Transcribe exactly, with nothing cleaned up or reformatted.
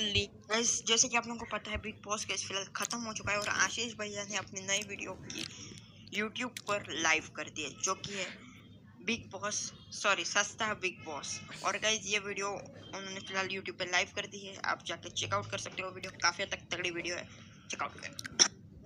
Delhi. Guys जैसे कि आप लोगों को पता है बिग बॉस केस फिलहाल ख़त्म हो चुका है और आशीष भैया ने अपनी नई वीडियो की यूट्यूब पर लाइव कर दी है जो कि है बिग बॉस सॉरी सस्ता बिग बॉस। और गाइस ये वीडियो उन्होंने फिलहाल यूट्यूब पर लाइव कर दी है, आप जाके चेकआउट कर सकते हो। वीडियो काफ़ी हद तक तगड़ी वीडियो है, चेकआउट करें।